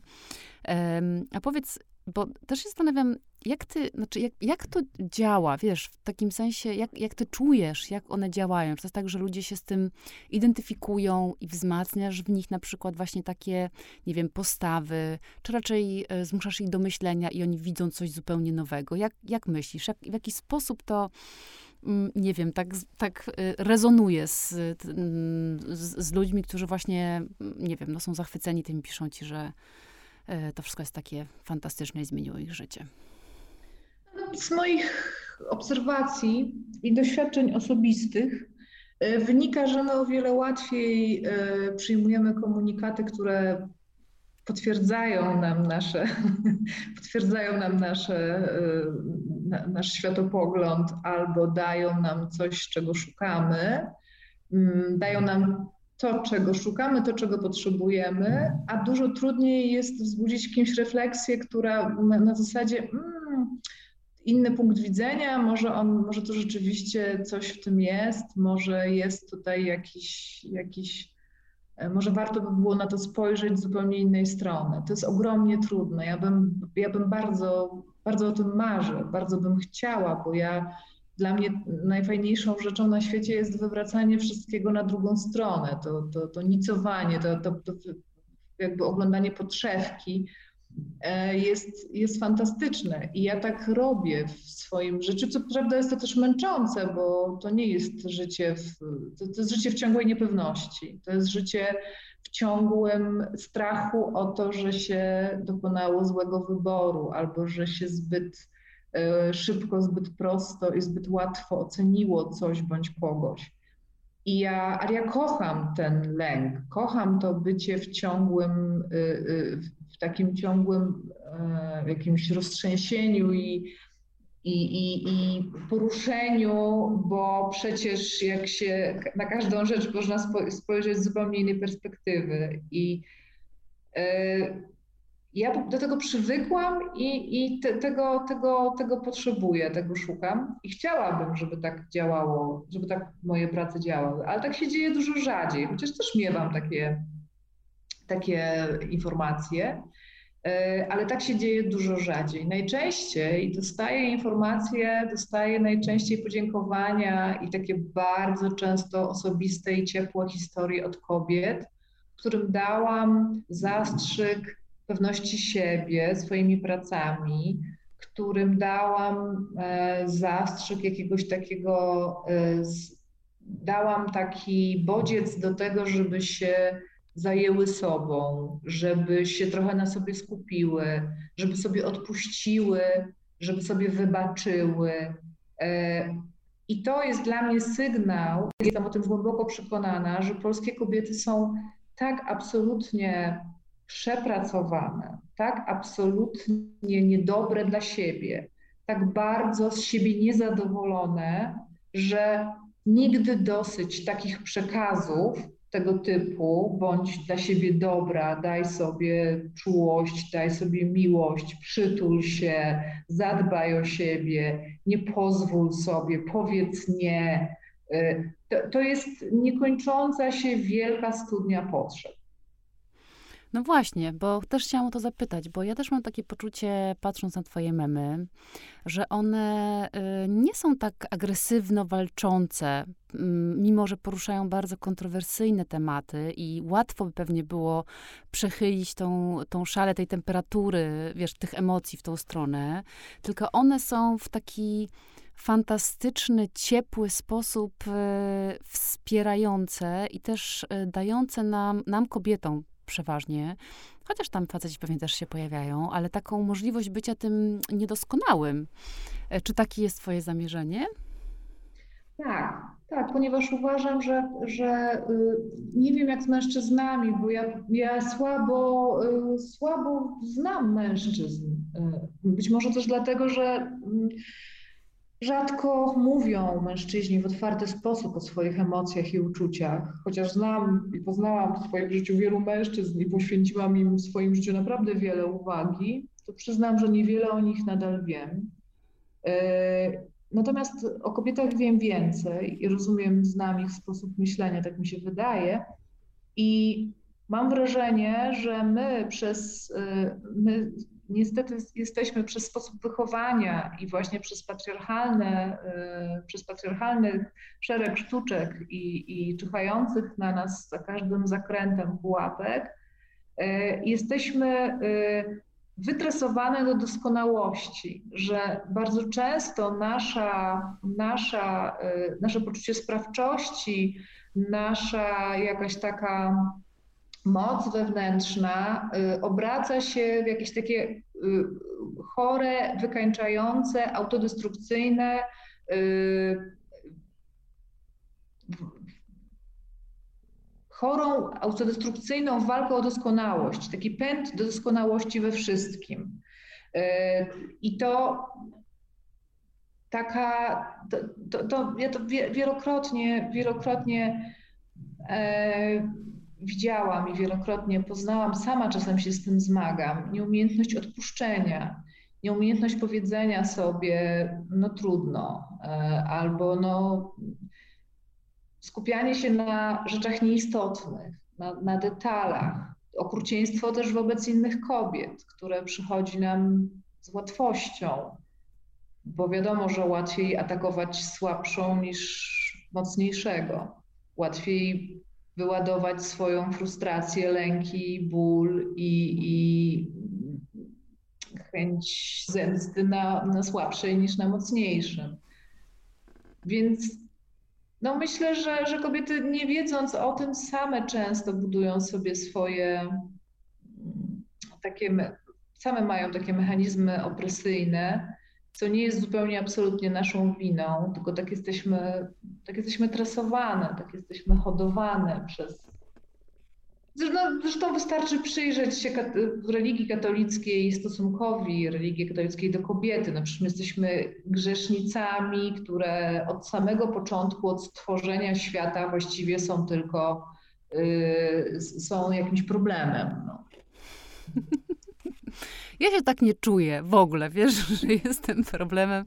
E, a powiedz, bo też się zastanawiam, jak ty, znaczy jak, jak to działa, wiesz, w takim sensie, jak, jak ty czujesz, jak one działają? Czy to jest tak, że ludzie się z tym identyfikują i wzmacniasz w nich na przykład właśnie takie, nie wiem, postawy, czy raczej y, zmuszasz ich do myślenia i oni widzą coś zupełnie nowego? Jak, jak myślisz? Jak, w jaki sposób to, mm, nie wiem, tak, tak y, rezonuje z, y, z, z ludźmi, którzy właśnie, nie wiem, no są zachwyceni tym, piszą ci, że y, to wszystko jest takie fantastyczne i zmieniło ich życie? Z moich obserwacji i doświadczeń osobistych wynika, że my o wiele łatwiej przyjmujemy komunikaty, które potwierdzają nam nasze, potwierdzają nam nasze, nasz światopogląd albo dają nam coś, czego szukamy, dają nam to, czego szukamy, to, czego potrzebujemy, a dużo trudniej jest wzbudzić w kimś refleksję, która na zasadzie mm, inny punkt widzenia, może, on, może to rzeczywiście coś w tym jest, może jest tutaj jakiś, jakiś, może warto by było na to spojrzeć z zupełnie innej strony. To jest ogromnie trudne. Ja bym, ja bym bardzo, bardzo o tym marzę, bardzo bym chciała, bo ja, dla mnie najfajniejszą rzeczą na świecie jest wywracanie wszystkiego na drugą stronę, to, to, to nicowanie, to, to, to jakby oglądanie podszewki. Jest, jest fantastyczne i ja tak robię w swoim życiu, co prawda jest to też męczące, bo to nie jest życie, w, to, to jest życie w ciągłej niepewności, to jest życie w ciągłym strachu o to, że się dokonało złego wyboru albo że się zbyt y, szybko, zbyt prosto i zbyt łatwo oceniło coś bądź kogoś. I ja, ale ja kocham ten lęk, kocham to bycie w ciągłym, y, y, w takim ciągłym y, jakimś roztrzęsieniu i i, i, i poruszeniu, bo przecież jak się na każdą rzecz można spojrzeć z zupełnie innej perspektywy. I yy, ja do tego przywykłam i, i te, tego, tego, tego potrzebuję, tego szukam i chciałabym, żeby tak działało, żeby tak moje prace działały, ale tak się dzieje dużo rzadziej, chociaż też miewam takie, takie informacje, ale tak się dzieje dużo rzadziej. Najczęściej dostaję informacje, dostaję najczęściej podziękowania i takie bardzo często osobiste i ciepłe historie od kobiet, którym dałam zastrzyk pewności siebie swoimi pracami, którym dałam zastrzyk jakiegoś takiego, dałam taki bodziec do tego, żeby się zajęły sobą, żeby się trochę na sobie skupiły, żeby sobie odpuściły, żeby sobie wybaczyły. I to jest dla mnie sygnał, jestem o tym głęboko przekonana, że polskie kobiety są tak absolutnie przepracowane, tak absolutnie niedobre dla siebie, tak bardzo z siebie niezadowolone, że nigdy dosyć takich przekazów tego typu, bądź dla siebie dobra, daj sobie czułość, daj sobie miłość, przytul się, zadbaj o siebie, nie pozwól sobie, powiedz nie. To, to jest niekończąca się wielka studnia potrzeb. No właśnie, bo też chciałam o to zapytać, bo ja też mam takie poczucie, patrząc na twoje memy, że one nie są tak agresywno walczące, mimo że poruszają bardzo kontrowersyjne tematy i łatwo by pewnie było przechylić tą, tą szalę tej temperatury, wiesz, tych emocji w tą stronę, tylko one są w taki fantastyczny, ciepły sposób wspierające i też dające nam, nam kobietom, przeważnie, chociaż tam faceci pewnie też się pojawiają, ale taką możliwość bycia tym niedoskonałym. Czy takie jest twoje zamierzenie? Tak, tak, ponieważ uważam, że, że nie wiem jak z mężczyznami, bo ja, ja słabo, słabo znam mężczyzn. Być może też dlatego, że rzadko mówią mężczyźni w otwarty sposób o swoich emocjach i uczuciach, chociaż znam i poznałam w swoim życiu wielu mężczyzn i poświęciłam im w swoim życiu naprawdę wiele uwagi, to przyznam, że niewiele o nich nadal wiem. Natomiast o kobietach wiem więcej i rozumiem, znam ich sposób myślenia, tak mi się wydaje. I mam wrażenie, że my przez... My, niestety jesteśmy przez sposób wychowania i właśnie przez patriarchalne, przez patriarchalny szereg sztuczek i, i czyhających na nas za każdym zakrętem pułapek, jesteśmy wytresowane do doskonałości, że bardzo często nasza, nasza, nasze poczucie sprawczości, nasza jakaś taka moc wewnętrzna y, obraca się w jakieś takie y, chore, wykańczające, autodestrukcyjne, y, chorą, autodestrukcyjną walkę o doskonałość, taki pęd do doskonałości we wszystkim. Y, I to taka, to, to, to ja to wielokrotnie, wielokrotnie y, widziałam i wielokrotnie poznałam, sama czasem się z tym zmagam, nieumiejętność odpuszczenia, nieumiejętność powiedzenia sobie no trudno, albo no skupianie się na rzeczach nieistotnych, na, na detalach, okrucieństwo też wobec innych kobiet, które przychodzi nam z łatwością, bo wiadomo, że łatwiej atakować słabszą niż mocniejszego, łatwiej wyładować swoją frustrację, lęki, ból i, i chęć zemsty na, na słabszej niż na mocniejszym. Więc no myślę, że, że kobiety nie wiedząc o tym same często budują sobie swoje takie, same mają takie mechanizmy opresyjne, co nie jest zupełnie absolutnie naszą winą, tylko tak jesteśmy, tak jesteśmy tresowane, tak jesteśmy hodowane przez, Zresztą wystarczy przyjrzeć się religii katolickiej, stosunkowi religii katolickiej do kobiety. No przecież my jesteśmy grzesznicami, które od samego początku, od stworzenia świata właściwie są tylko, yy, są jakimś problemem. No. Ja się tak nie czuję w ogóle, wiesz, że jestem problemem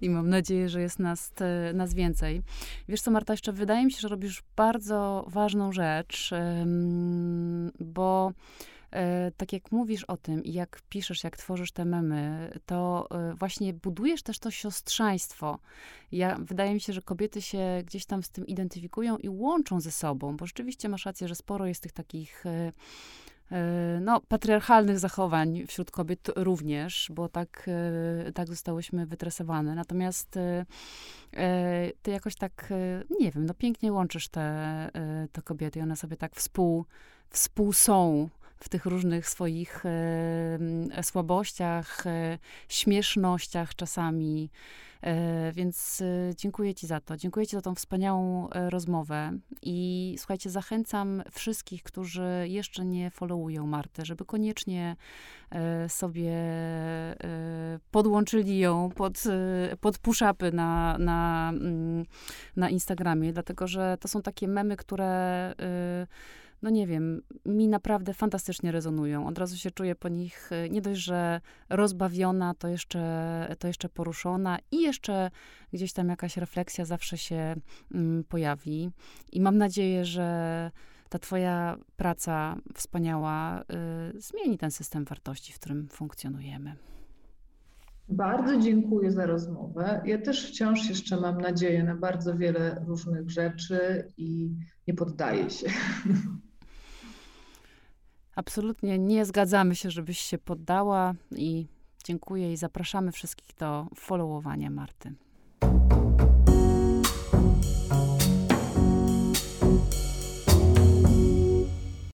i mam nadzieję, że jest nas, nas więcej. Wiesz co, Marta, jeszcze wydaje mi się, że robisz bardzo ważną rzecz, bo tak jak mówisz o tym i jak piszesz, jak tworzysz te memy, to właśnie budujesz też to siostrzeństwo. Ja, wydaje mi się, że kobiety się gdzieś tam z tym identyfikują i łączą ze sobą, bo rzeczywiście masz rację, że sporo jest tych takich... no, patriarchalnych zachowań wśród kobiet również, bo tak, tak zostałyśmy wytresowane. Natomiast ty jakoś tak, nie wiem, no pięknie łączysz te, te kobiety i one sobie tak współ, współ są w tych różnych swoich słabościach, śmiesznościach czasami. Więc dziękuję ci za to. Dziękuję ci za tą wspaniałą rozmowę. I słuchajcie, zachęcam wszystkich, którzy jeszcze nie followują Marty, żeby koniecznie sobie podłączyli ją pod, pod push-upy na, na, na Instagramie, dlatego że to są takie memy, które... no nie wiem, mi naprawdę fantastycznie rezonują. Od razu się czuję po nich nie dość, że rozbawiona, to jeszcze, to jeszcze poruszona i jeszcze gdzieś tam jakaś refleksja zawsze się mm, pojawi. I mam nadzieję, że ta twoja praca wspaniała y, zmieni ten system wartości, w którym funkcjonujemy. Bardzo dziękuję za rozmowę. Ja też wciąż jeszcze mam nadzieję na bardzo wiele różnych rzeczy i nie poddaję się. Absolutnie nie zgadzamy się, żebyś się poddała i dziękuję i zapraszamy wszystkich do followowania Marty.